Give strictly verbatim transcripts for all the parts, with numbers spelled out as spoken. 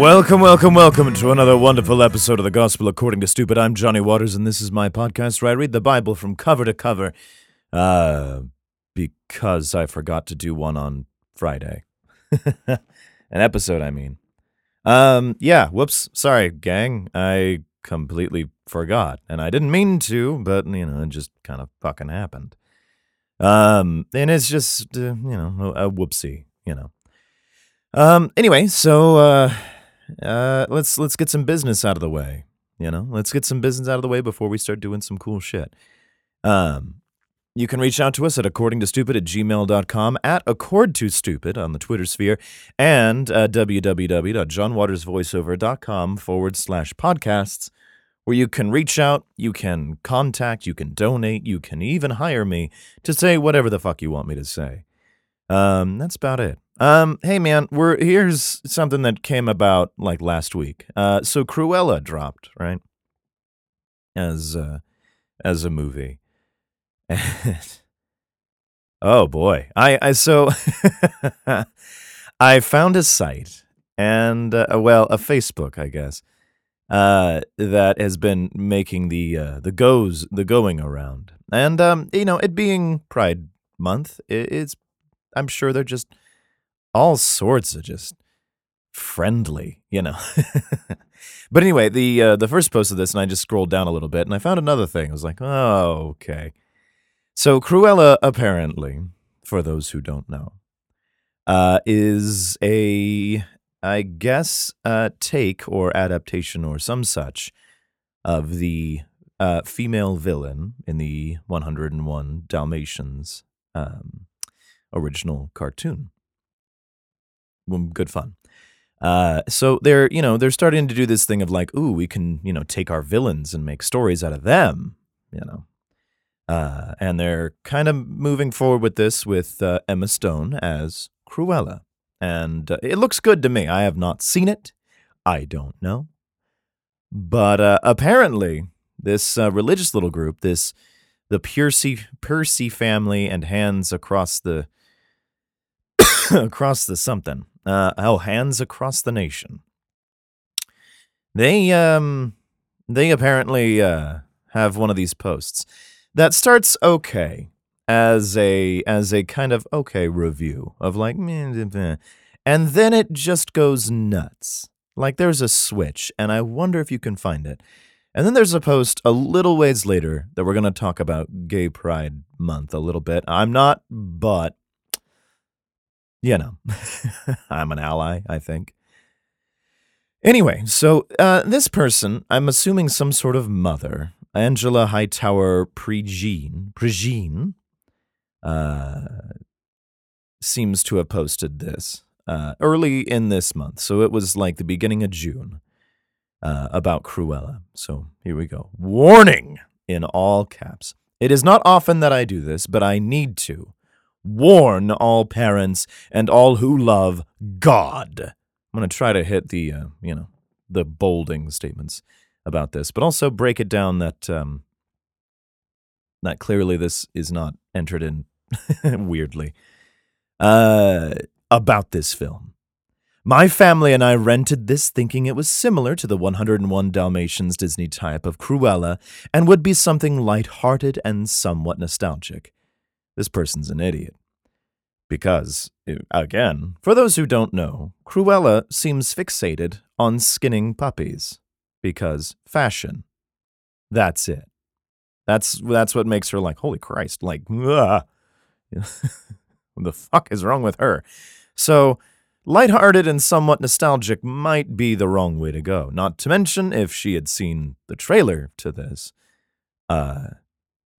Welcome, welcome, welcome to another wonderful episode of The Gospel According to Stupid. I'm Johnny Waters, and this is my podcast where I read the Bible from cover to cover, uh, because I forgot to do one on Friday. An episode, I mean. Um, yeah, whoops, sorry, gang. I completely forgot, and I didn't mean to, but, you know, it just kind of fucking happened. Um, and it's just, uh, you know, a whoopsie, you know. Um, anyway, so, uh, uh, let's, let's get some business out of the way, you know, let's get some business out of the way before we start doing some cool shit. Um, you can reach out to us at according to stupid at gmail dot com, at accordtostupid on the Twitter sphere, and uh, www.johnwatersvoiceover.com forward slash podcasts, where you can reach out, you can contact, you can donate, you can even hire me to say whatever the fuck you want me to say. Um, that's about it. Um, hey man, we're, here's something that came about like last week. Uh, so Cruella dropped, right? As, uh, as a movie. And, oh boy. I, I, so I found a site and, uh, well, a Facebook, I guess, uh, that has been making the, uh, the goes, the going around. And, um, you know, it being Pride Month, it, it's, I'm sure they're just, all sorts of just friendly, you know. But anyway, the uh, the first post of this, and I just scrolled down a little bit, and I found another thing. I was like, oh, okay. So Cruella, apparently, for those who don't know, uh, is a, I guess, uh, take or adaptation or some such of the uh, female villain in the one oh one Dalmatians um, original cartoon. Good fun. Uh, so they're, you know, they're starting to do this thing of like, ooh, we can, you know, take our villains and make stories out of them, you know. Uh, and they're kind of moving forward with this with uh, Emma Stone as Cruella. And uh, it looks good to me. I have not seen it. I don't know. But uh, apparently this uh, religious little group, this, the Piercy, Piercy family and Hands Across the across the something. Uh, oh, Hands Across the Nation. They um, they apparently uh, have one of these posts that starts okay as a as a kind of okay review of like, and then it just goes nuts. Like there's a switch, and I wonder if you can find it. And then there's a post a little ways later that we're going to talk about Gay Pride Month a little bit. I'm not, but you know, I'm an ally, I think. Anyway, so uh, this person, I'm assuming some sort of mother, Angela Hightower Prejean, Prejean uh, seems to have posted this uh, early in this month. So it was like the beginning of June uh, about Cruella. So here we go. Warning in all caps. It is not often that I do this, but I need to. Warn all parents and all who love God. I'm going to try to hit the, uh, you know, the bolding statements about this, but also break it down that, um, that clearly this is not entered in weirdly, uh, about this film. My family and I rented this thinking it was similar to the one oh one Dalmatians Disney type of Cruella and would be something lighthearted and somewhat nostalgic. This person's an idiot. Because, again, for those who don't know, Cruella seems fixated on skinning puppies. Because fashion. That's it. That's that's what makes her like, holy Christ, like, what the fuck is wrong with her? So, lighthearted and somewhat nostalgic might be the wrong way to go. Not to mention, if she had seen the trailer to this, uh...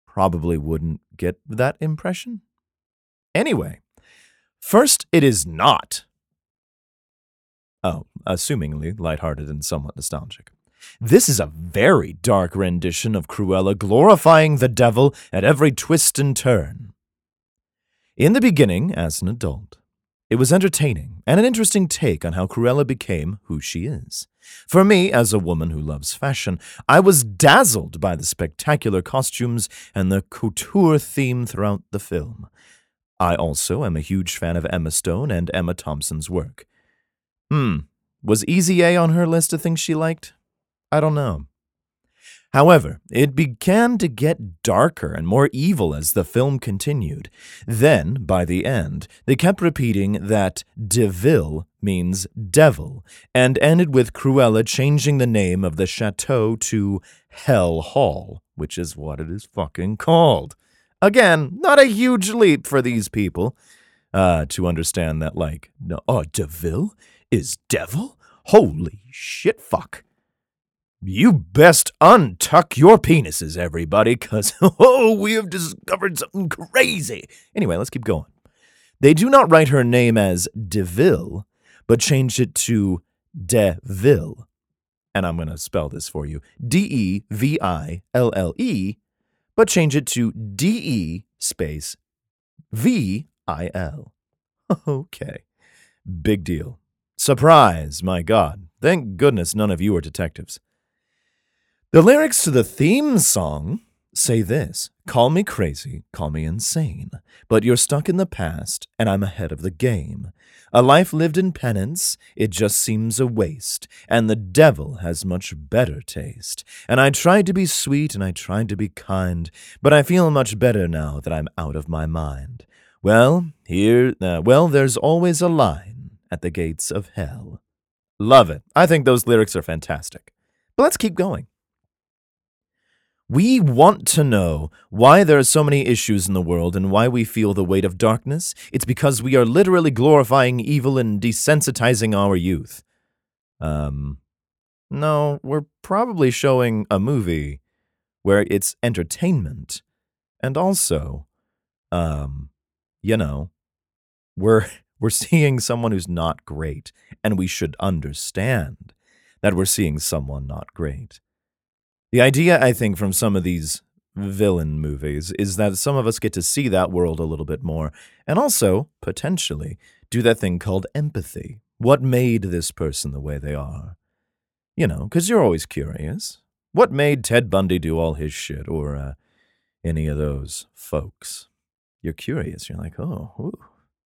probably wouldn't get that impression. Anyway, first, it is not. Oh, assumingly lighthearted and somewhat nostalgic. This is a very dark rendition of Cruella glorifying the devil at every twist and turn. In the beginning, as an adult, it was entertaining and an interesting take on how Cruella became who she is. For me, as a woman who loves fashion, I was dazzled by the spectacular costumes and the couture theme throughout the film. I also am a huge fan of Emma Stone and Emma Thompson's work. Hmm, Was Easy A on her list of things she liked? I don't know. However, it began to get darker and more evil as the film continued. Then, by the end, they kept repeating that Deville means devil, and ended with Cruella changing the name of the chateau to Hell Hall, which is what it is fucking called. Again, not a huge leap for these people uh, to understand that, like, no, oh, Deville is devil? Holy shit, fuck. You best untuck your penises, everybody, because, oh, we have discovered something crazy. Anyway, let's keep going. They do not write her name as Deville, but change it to Deville. And I'm going to spell this for you. D E V I L L E, but change it to D E space V I L. Okay. Big deal. Surprise, my God. Thank goodness none of you are detectives. The lyrics to the theme song say this: call me crazy, call me insane, but you're stuck in the past and I'm ahead of the game. A life lived in penance, it just seems a waste, and the devil has much better taste. And I tried to be sweet and I tried to be kind, but I feel much better now that I'm out of my mind. Well, here, uh, well, there's always a line at the gates of hell. Love it. I think those lyrics are fantastic. But let's keep going. We want to know why there are so many issues in the world and why we feel the weight of darkness. It's because we are literally glorifying evil and desensitizing our youth. Um, no, we're probably showing a movie where it's entertainment. And also, um, you know, we're we're seeing someone who's not great, and we should understand that we're seeing someone not great. The idea, I think, from some of these villain movies is that some of us get to see that world a little bit more and also, potentially, do that thing called empathy. What made this person the way they are? You know, because you're always curious. What made Ted Bundy do all his shit or uh, any of those folks? You're curious. You're like, oh, ooh,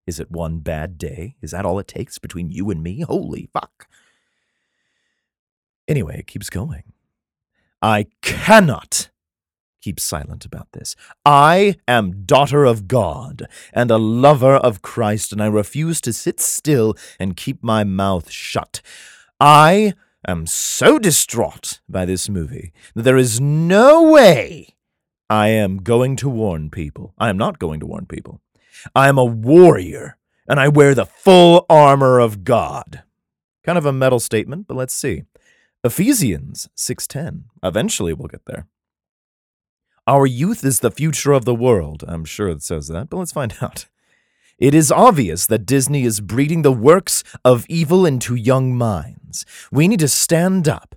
is it one bad day? Is that all it takes between you and me? Holy fuck. Anyway, it keeps going. I cannot keep silent about this. I am daughter of God and a lover of Christ, and I refuse to sit still and keep my mouth shut. I am so distraught by this movie that there is no way I am going to warn people. I am not going to warn people. I am a warrior, and I wear the full armor of God. Kind of a metal statement, but let's see. Ephesians six ten. Eventually we'll get there. Our youth is the future of the world. I'm sure it says that, but let's find out. It is obvious that Disney is breeding the works of evil into young minds. We need to stand up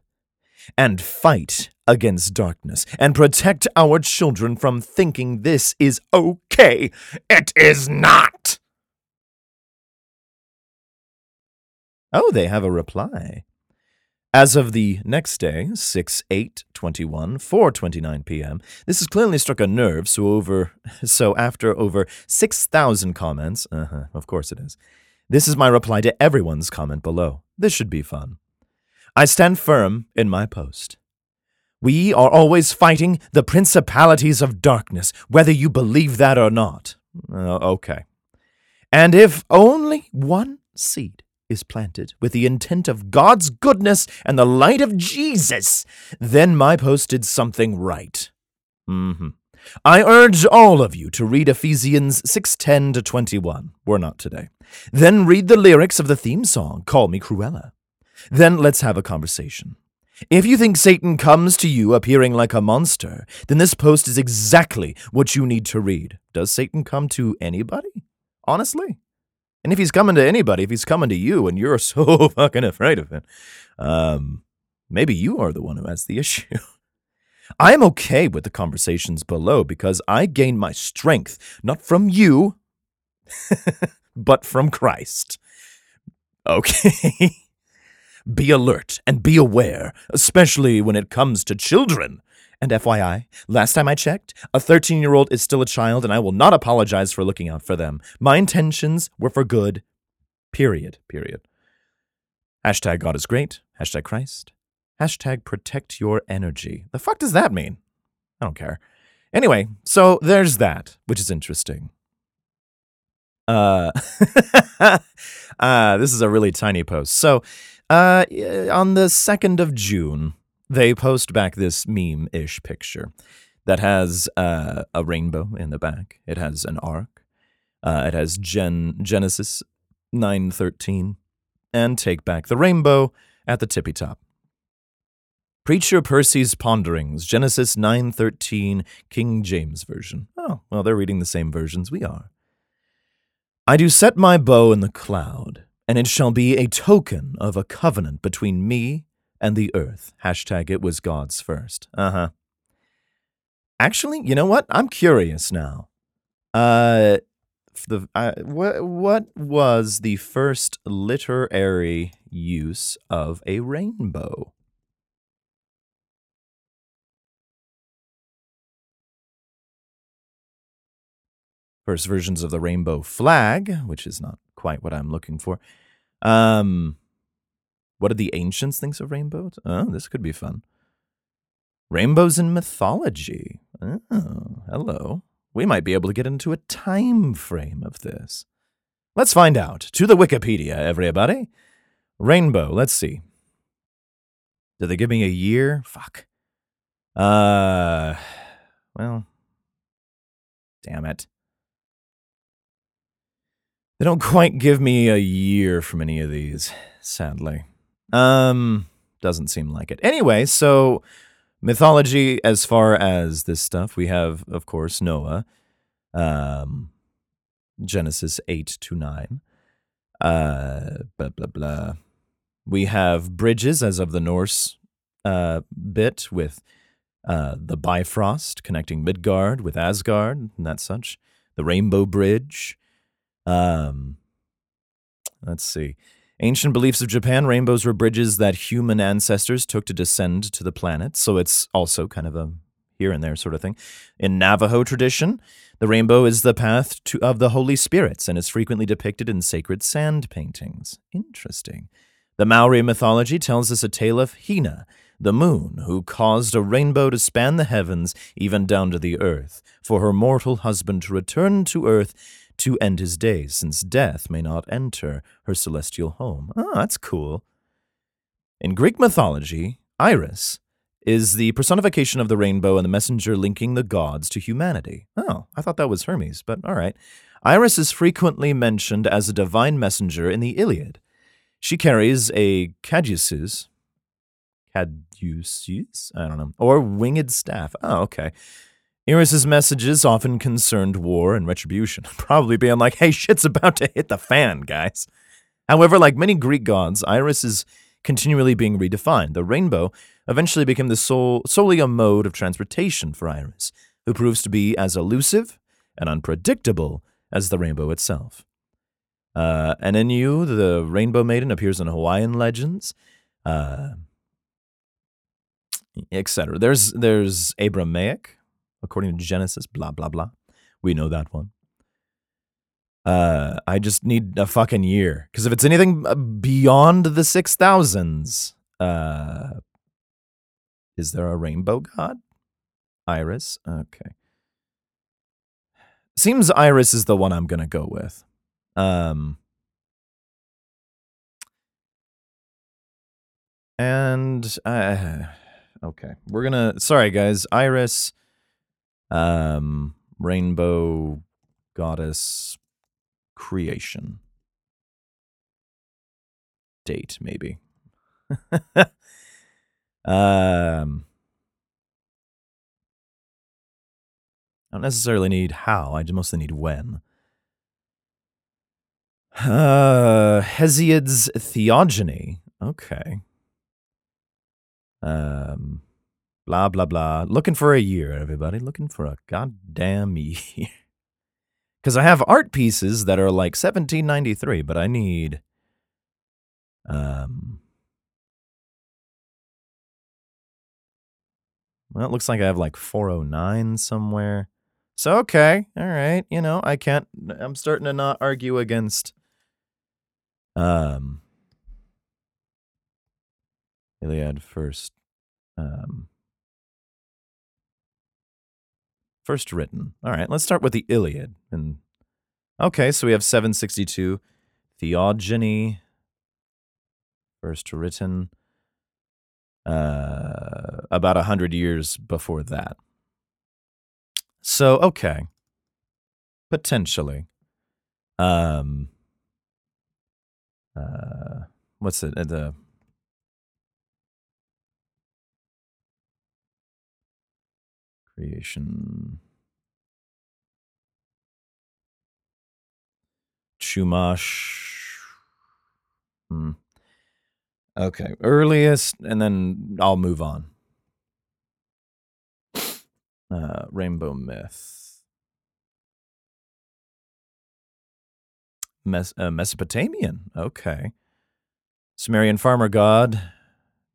and fight against darkness and protect our children from thinking this is okay. It is not. Oh, they have a reply. As of the next day, six eight twenty-one, four twenty-nine p.m., this has clearly struck a nerve, so over, so after over six thousand comments, uh-huh, of course it is, this is my reply to everyone's comment below. This should be fun. I stand firm in my post. We are always fighting the principalities of darkness, whether you believe that or not. Uh, okay. And if only one seed is planted with the intent of God's goodness and the light of Jesus, then my post did something right. Mm-hmm. I urge all of you to read Ephesians six ten to twenty-one. We're not today. Then read the lyrics of the theme song, Call Me Cruella. Then let's have a conversation. If you think Satan comes to you appearing like a monster, then this post is exactly what you need to read. Does Satan come to anybody? Honestly? And if he's coming to anybody, if he's coming to you and you're so fucking afraid of it, um, maybe you are the one who has the issue. I am okay with the conversations below because I gain my strength, not from you, but from Christ. Okay. Be alert and be aware, especially when it comes to children. And F Y I, last time I checked, a thirteen-year-old is still a child, and I will not apologize for looking out for them. My intentions were for good. Period. Period. Hashtag God is great. Hashtag Christ. Hashtag protect your energy. The fuck does that mean? I don't care. Anyway, so there's that, which is interesting. Uh, uh, this is a really tiny post. So uh, on the second of June, they post back this meme-ish picture that has uh, a rainbow in the back. It has an ark. Uh, it has Gen- Genesis nine thirteen and take back the rainbow at the tippy top. Preacher Percy's Ponderings, Genesis nine thirteen, King James Version. Oh, well, they're reading the same versions we are. I do set my bow in the cloud, and it shall be a token of a covenant between me and the earth. Hashtag it was God's first. Uh-huh. Actually, you know what? I'm curious now. Uh, the uh, what, what was the first literary use of a rainbow? First versions of the rainbow flag, which is not quite what I'm looking for. Um, what did the ancients think of rainbows? Oh, this could be fun. Rainbows in mythology. Oh, hello. We might be able to get into a time frame of this. Let's find out. To the Wikipedia, everybody. Rainbow, let's see. Did they give me a year? Fuck. Uh, well, damn it. They don't quite give me a year from any of these, sadly. Um, doesn't seem like it. Anyway, so mythology as far as this stuff, we have, of course, Noah, um, Genesis eight to nine, uh, blah, blah, blah. We have bridges as of the Norse uh, bit with uh, the Bifrost connecting Midgard with Asgard and that such, the Rainbow Bridge. Um, let's see. Ancient beliefs of Japan, rainbows were bridges that human ancestors took to descend to the planet. So it's also kind of a here and there sort of thing. In Navajo tradition, the rainbow is the path to, of the Holy Spirits and is frequently depicted in sacred sand paintings. Interesting. The Maori mythology tells us a tale of Hina, the moon, who caused a rainbow to span the heavens, even down to the earth, for her mortal husband to return to earth to end his days, since death may not enter her celestial home. Oh, that's cool. In Greek mythology, Iris is the personification of the rainbow and the messenger linking the gods to humanity. Oh, I thought that was Hermes, but all right. Iris is frequently mentioned as a divine messenger in the Iliad. She carries a caduceus, caduceus, I don't know, or winged staff. Oh, okay. Iris' messages often concerned war and retribution, probably being like, hey, shit's about to hit the fan, guys. However, like many Greek gods, Iris is continually being redefined. The rainbow eventually became the sole, solely a mode of transportation for Iris, who proves to be as elusive and unpredictable as the rainbow itself. Uh, and in you, the Rainbow Maiden appears in Hawaiian legends, uh, et cetera. There's, there's Abramaic. According to Genesis, blah, blah, blah. We know that one. Uh, I just need a fucking year. Because if it's anything beyond the six thousands, uh, is there a rainbow god? Iris? Okay. Seems Iris is the one I'm going to go with. Um, and, uh, okay. We're going to, sorry guys, Iris... Um, rainbow goddess creation date, maybe. um, I don't necessarily need how, I mostly need when. Uh, Hesiod's Theogony. Okay. Um, Blah, blah, blah. Looking for a year, everybody. Looking for a goddamn year. Because I have art pieces that are like seventeen ninety-three, but I need... Um, well, it looks like I have like four oh nine somewhere. So, okay. All right. You know, I can't... I'm starting to not argue against... Um, Iliad first, um, first written. All right, let's start with the Iliad. And okay, so we have seven sixty-two, Theogony, first written, uh, about a hundred years before that. So okay, potentially, um, uh, what's it? Uh, the creation. Chumash. Hmm. Okay, earliest, and then I'll move on. Uh, Rainbow myth. Mes- uh, Mesopotamian. Okay. Sumerian farmer god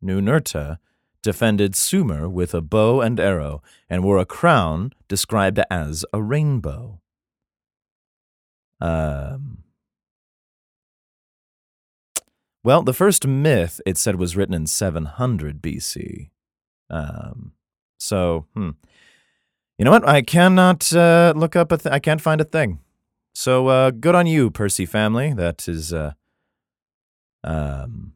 Nunurta defended Sumer with a bow and arrow and wore a crown described as a rainbow. Um, well, the first myth, it said, was written in seven hundred B C. Um, so, hmm. You know what? I cannot uh, look up a thing. I can't find a thing. So uh, good on you, Piercy family. That is uh, um,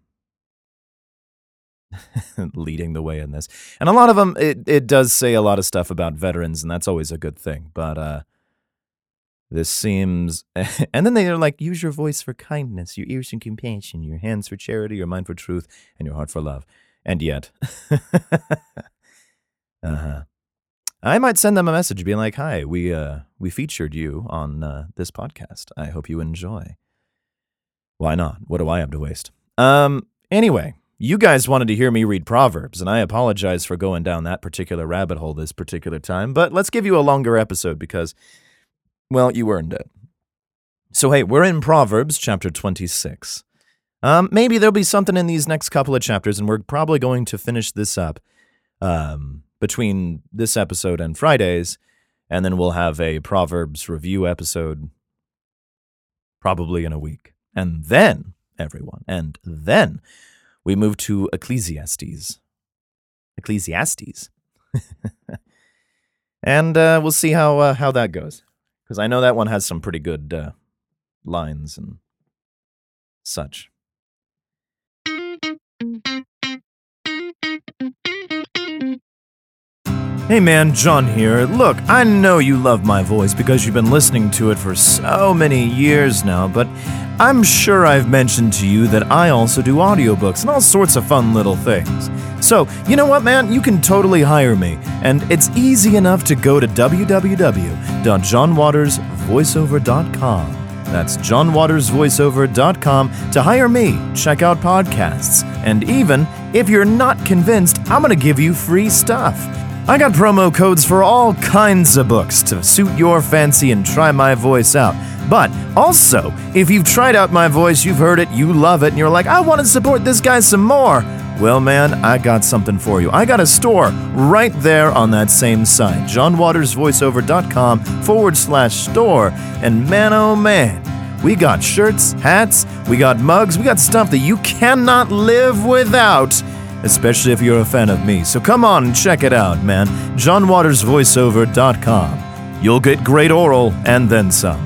leading the way in this. And a lot of them, it, it does say a lot of stuff about veterans, and that's always a good thing. But uh, this seems... And then they're like, use your voice for kindness, your ears for compassion, your hands for charity, your mind for truth, and your heart for love. And yet... uh-huh. I might send them a message being like, hi, we uh, we featured you on uh, this podcast. I hope you enjoy. Why not? What do I have to waste? Um. Anyway, you guys wanted to hear me read Proverbs, and I apologize for going down that particular rabbit hole this particular time, but let's give you a longer episode because, well, you earned it. So, hey, we're in Proverbs chapter twenty-six. Um, maybe there'll be something in these next couple of chapters, and we're probably going to finish this up. Um... between this episode and Fridays, and then we'll have a Proverbs review episode probably in a week. And then, everyone, and then we move to Ecclesiastes. Ecclesiastes. And uh, we'll see how uh, how that goes. Because I know that one has some pretty good uh, lines and such. Hey man, John here. Look, I know you love my voice because you've been listening to it for so many years now, but I'm sure I've mentioned to you that I also do audiobooks and all sorts of fun little things. So, you know what, man? You can totally hire me, and it's easy enough to go to w w w dot john waters voiceover dot com. That's john waters voiceover dot com to hire me, check out podcasts, and even if you're not convinced, I'm going to give you free stuff. I got promo codes for all kinds of books to suit your fancy and try my voice out. But also, if you've tried out my voice, you've heard it, you love it, and you're like, I want to support this guy some more. Well, man, I got something for you. I got a store right there on that same site, john waters voiceover dot com forward slash store. And man, oh man, we got shirts, hats, we got mugs, we got stuff that you cannot live without. Especially if you're a fan of me. So come on and check it out, man. john waters voiceover dot com. You'll get great oral and then some.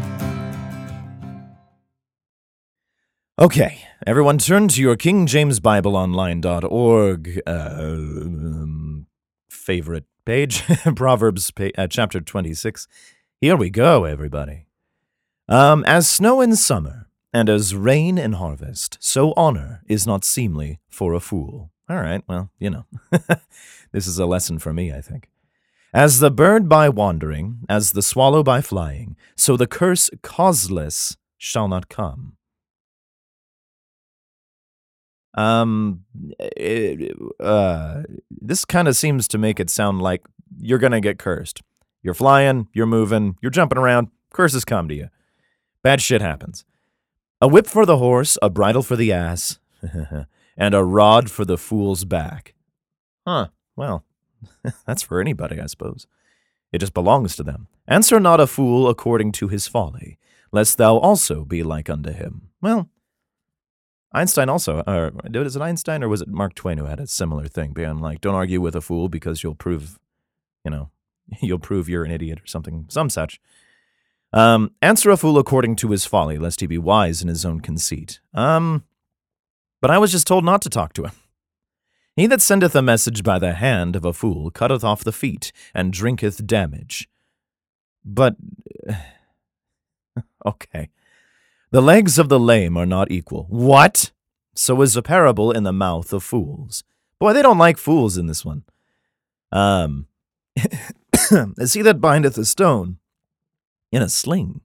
Okay, everyone turn to your King James Bible Online dot org uh, um, favorite page, Proverbs pa- uh, chapter twenty-six. Here we go, everybody. Um, as snow in summer and as rain in harvest, so honor is not seemly for a fool. All right, well, you know, this is a lesson for me, I think. As the bird by wandering, as the swallow by flying, so the curse causeless shall not come. Um, it, uh, this kind of seems to make it sound like you're going to get cursed. You're flying, you're moving, you're jumping around, curses come to you. Bad shit happens. A whip for the horse, a bridle for the ass. And a rod for the fool's back. Huh, well, that's for anybody, I suppose. It just belongs to them. Answer not a fool according to his folly, lest thou also be like unto him. Well, Einstein also, or is it Einstein or was it Mark Twain who had a similar thing, being like, don't argue with a fool because you'll prove, you know, you'll prove you're an idiot or something, some such. Um, answer a fool according to his folly, lest he be wise in his own conceit. Um, but I was just told not to talk to him. He that sendeth a message by the hand of a fool cutteth off the feet and drinketh damage. But, okay. The legs of the lame are not equal. What? So is a parable in the mouth of fools. Boy, they don't like fools in this one. Um, is he that bindeth a stone in a sling?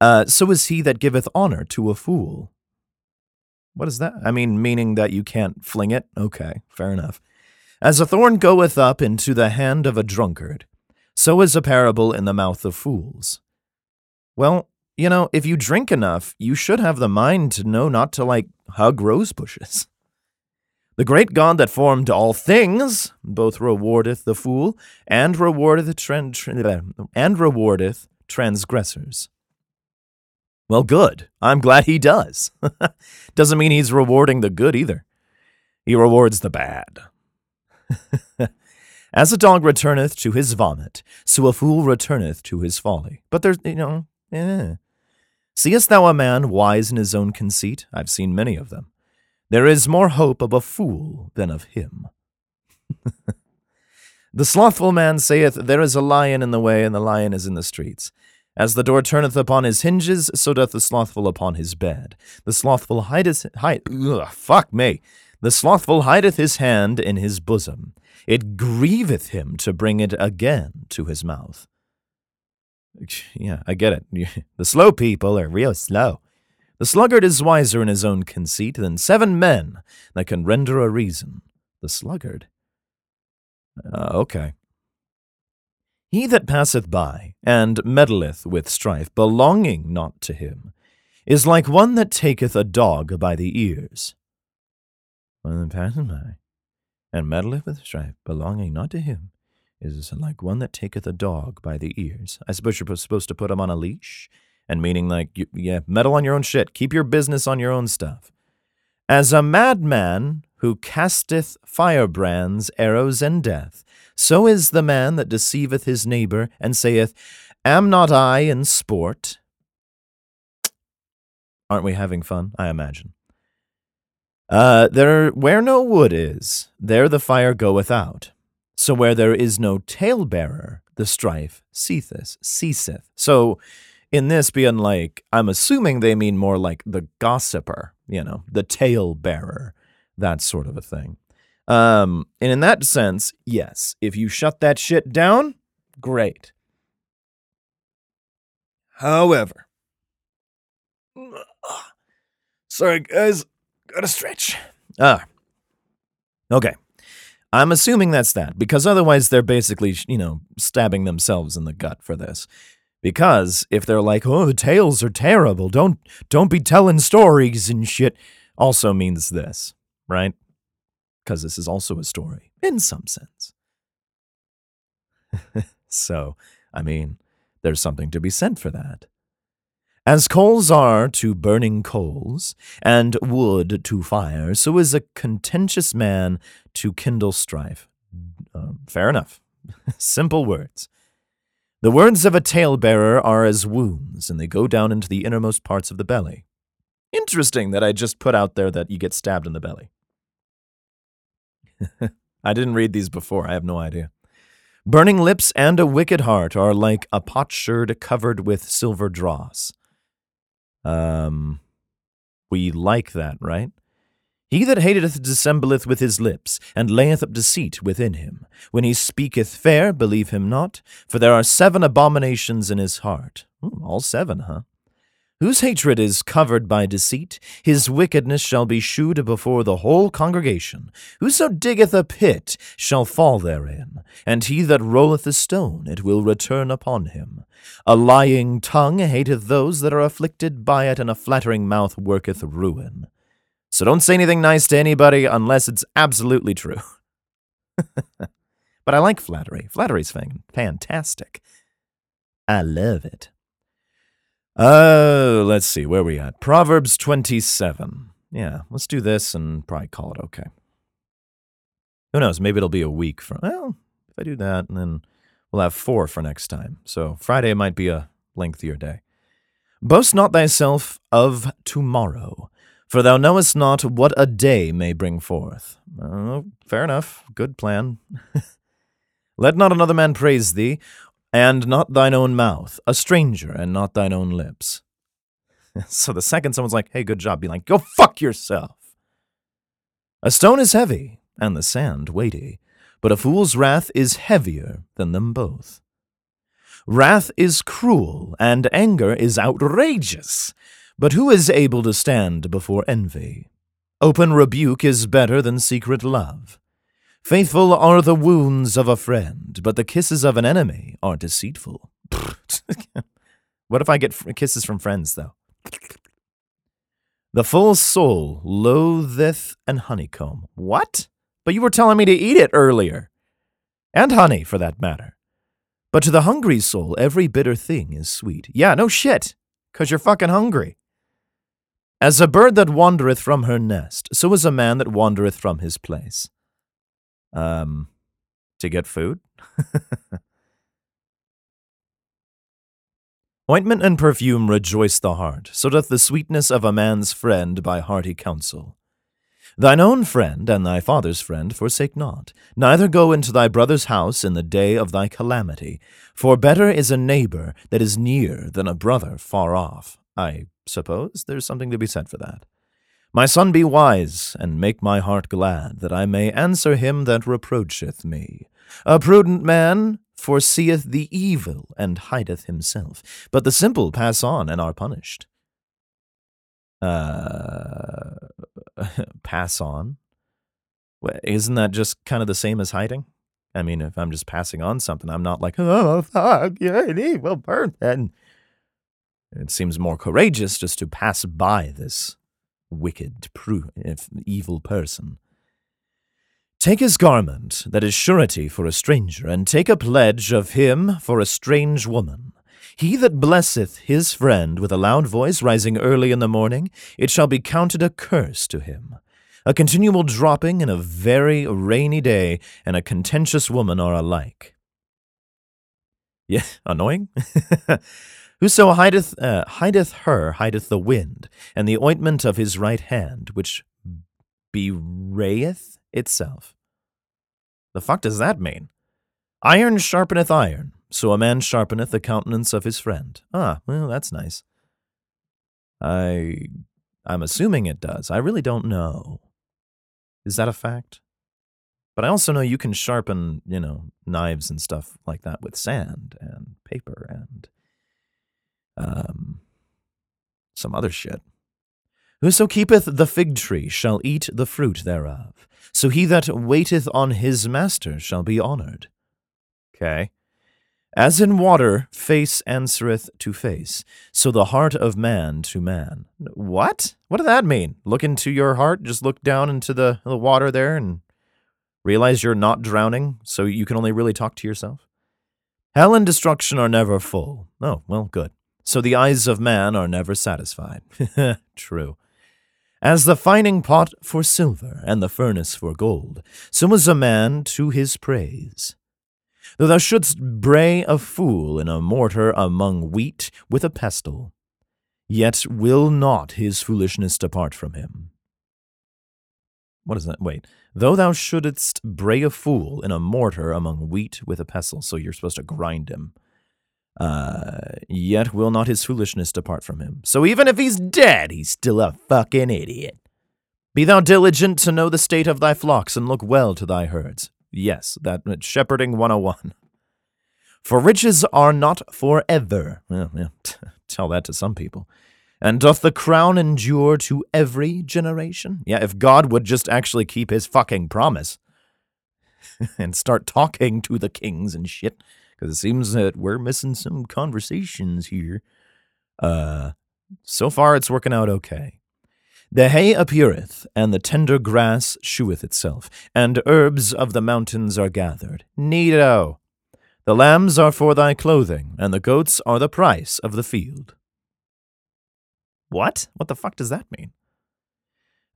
Uh, so is he that giveth honor to a fool. What is that? I mean, meaning that you can't fling it? Okay, fair enough. As a thorn goeth up into the hand of a drunkard, so is a parable in the mouth of fools. Well, you know, if you drink enough, you should have the mind to know not to, like, hug rose bushes. The great God that formed all things both rewardeth the fool and rewardeth, tran- tran- and rewardeth transgressors. Well, good. I'm glad he does. Doesn't mean he's rewarding the good either. He rewards the bad. As a dog returneth to his vomit, so a fool returneth to his folly. But there's, you know, eh. Seest thou a man wise in his own conceit? I've seen many of them. There is more hope of a fool than of him. The slothful man saith, there is a lion in the way, and the lion is in the streets. As the door turneth upon his hinges, so doth the slothful upon his bed. The slothful hideth, hide, ugh, fuck me. The slothful hideth his hand in his bosom. It grieveth him to bring it again to his mouth. Yeah, I get it. The slow people are real slow. The sluggard is wiser in his own conceit than seven men that can render a reason. The sluggard. Uh, okay. He that passeth by, and meddleth with strife, belonging not to him, is like one that taketh a dog by the ears. One that passeth by, and meddleth with strife, belonging not to him, is like one that taketh a dog by the ears. I suppose you're supposed to put him on a leash, and meaning like, you, yeah, meddle on your own shit, keep your business on your own stuff. As a madman who casteth firebrands, arrows, and death, so is the man that deceiveth his neighbor, and saith, am not I in sport? Aren't we having fun, I imagine. Uh, there, where no wood is, there the fire goeth out. So where there is no talebearer, the strife ceaseth. ceaseth. So in this being like, I'm assuming they mean more like the gossiper, you know, the talebearer, that sort of a thing. Um, and in that sense, yes, if you shut that shit down, great. However, sorry guys, gotta stretch. Ah, okay. I'm assuming that's that, because otherwise they're basically, you know, stabbing themselves in the gut for this. Because if they're like, oh, the tales are terrible, don't, don't be telling stories and shit, also means this, right? Because this is also a story, in some sense. So, I mean, there's something to be said for that. As coals are to burning coals, and wood to fire, so is a contentious man to kindle strife. Uh, fair enough. Simple words. The words of a talebearer are as wounds, and they go down into the innermost parts of the belly. Interesting that I just put out there that you get stabbed in the belly. I didn't read these before. I have no idea. Burning lips and a wicked heart are like a potsherd covered with silver dross. Um, we like that, right? He that hateth dissembleth with his lips, and layeth up deceit within him. When he speaketh fair, believe him not, for there are seven abominations in his heart. Ooh, all seven, huh? Whose hatred is covered by deceit, his wickedness shall be shewed before the whole congregation. Whoso diggeth a pit shall fall therein, and he that rolleth a stone, it will return upon him. A lying tongue hateth those that are afflicted by it, and a flattering mouth worketh ruin. So don't say anything nice to anybody unless it's absolutely true. But I like flattery. Flattery's fantastic. I love it. Oh, uh, let's see, where are we at? Proverbs twenty-seven. yeah, let's do this and probably call it okay. Who knows? Maybe it'll be a week from, well, if I do that, and then we'll have four for next time. So Friday might be a lengthier day. Boast not thyself of tomorrow, for thou knowest not what a day may bring forth. Oh, fair enough. Good plan. Let not another man praise thee, and not thine own mouth, a stranger, and not thine own lips. So the second someone's like, hey, good job, be like, go fuck yourself. A stone is heavy, and the sand weighty, but a fool's wrath is heavier than them both. Wrath is cruel, and anger is outrageous, but who is able to stand before envy? Open rebuke is better than secret love. Faithful are the wounds of a friend, but the kisses of an enemy are deceitful. What if I get kisses from friends, though? The full soul loatheth an honeycomb. What? But you were telling me to eat it earlier. And honey, for that matter. But to the hungry soul, every bitter thing is sweet. Yeah, no shit, because you're fucking hungry. As a bird that wandereth from her nest, so is a man that wandereth from his place. Um, to get food? Ointment and perfume rejoice the heart, so doth the sweetness of a man's friend by hearty counsel. Thine own friend and thy father's friend forsake not, neither go into thy brother's house in the day of thy calamity, for better is a neighbor that is near than a brother far off. I suppose there's something to be said for that. My son, be wise, and make my heart glad, that I may answer him that reproacheth me. A prudent man foreseeth the evil, and hideth himself, but the simple pass on and are punished. Uh, pass on? Isn't that just kind of the same as hiding? I mean, if I'm just passing on something, I'm not like, oh, fuck, yeah, it is, well, burn then. It seems more courageous just to pass by this wicked, evil person. Take his garment, that is surety for a stranger, and take a pledge of him for a strange woman. He that blesseth his friend with a loud voice rising early in the morning, it shall be counted a curse to him. A continual dropping in a very rainy day and a contentious woman are alike. Yeah, annoying? Whoso hideth uh, hideth her hideth the wind, and the ointment of his right hand, which bewrayeth itself. The fuck does that mean? Iron sharpeneth iron, so a man sharpeneth the countenance of his friend. Ah, well, that's nice. I, I'm assuming it does. I really don't know. Is that a fact? But I also know you can sharpen, you know, knives and stuff like that with sand and paper and... Um, some other shit. Whoso keepeth the fig tree shall eat the fruit thereof, so he that waiteth on his master shall be honored. Okay. As in water, face answereth to face, so the heart of man to man. What? What does that mean? Look into your heart, just look down into the, the water there and realize you're not drowning, so you can only really talk to yourself? Hell and destruction are never full. Oh, well, good. So the eyes of man are never satisfied. True. As the fining pot for silver, and the furnace for gold, so is a man to his praise. Though thou shouldst bray a fool in a mortar among wheat with a pestle, yet will not his foolishness depart from him. What is that? Wait. Though thou shouldest bray a fool in a mortar among wheat with a pestle, so you're supposed to grind him. Uh, yet will not his foolishness depart from him. So even if he's dead, he's still a fucking idiot. Be thou diligent to know the state of thy flocks and look well to thy herds. Yes, that shepherding one oh one. For riches are not forever. Well, yeah, t- tell that to some people. And doth the crown endure to every generation? Yeah, if God would just actually keep his fucking promise and start talking to the kings and shit. Because it seems that we're missing some conversations here. Uh, so far, it's working out okay. The hay appeareth, and the tender grass sheweth itself, and herbs of the mountains are gathered. Neato! The lambs are for thy clothing, and the goats are the price of the field. What? What the fuck does that mean?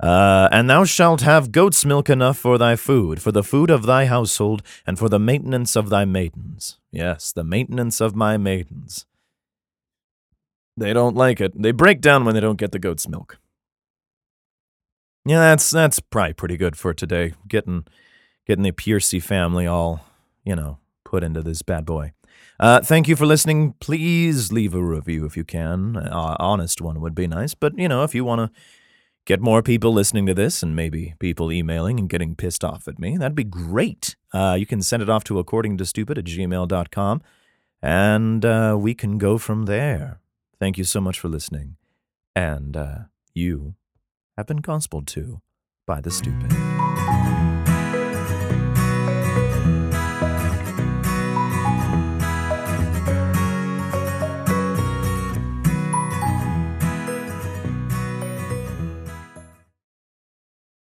Uh, and thou shalt have goat's milk enough for thy food, for the food of thy household, and for the maintenance of thy maidens. Yes, the maintenance of my maidens. They don't like it. They break down when they don't get the goat's milk. Yeah, that's that's probably pretty good for today. Getting getting the Piercy family all, you know, put into this bad boy. Uh, thank you for listening. Please leave a review if you can. An honest one would be nice. But, you know, if you want to get more people listening to this and maybe people emailing and getting pissed off at me, that'd be great. Uh, you can send it off to according to stupid at gmail dot com, and uh, we can go from there. Thank you so much for listening. And uh, you have been gospeled to by the stupid.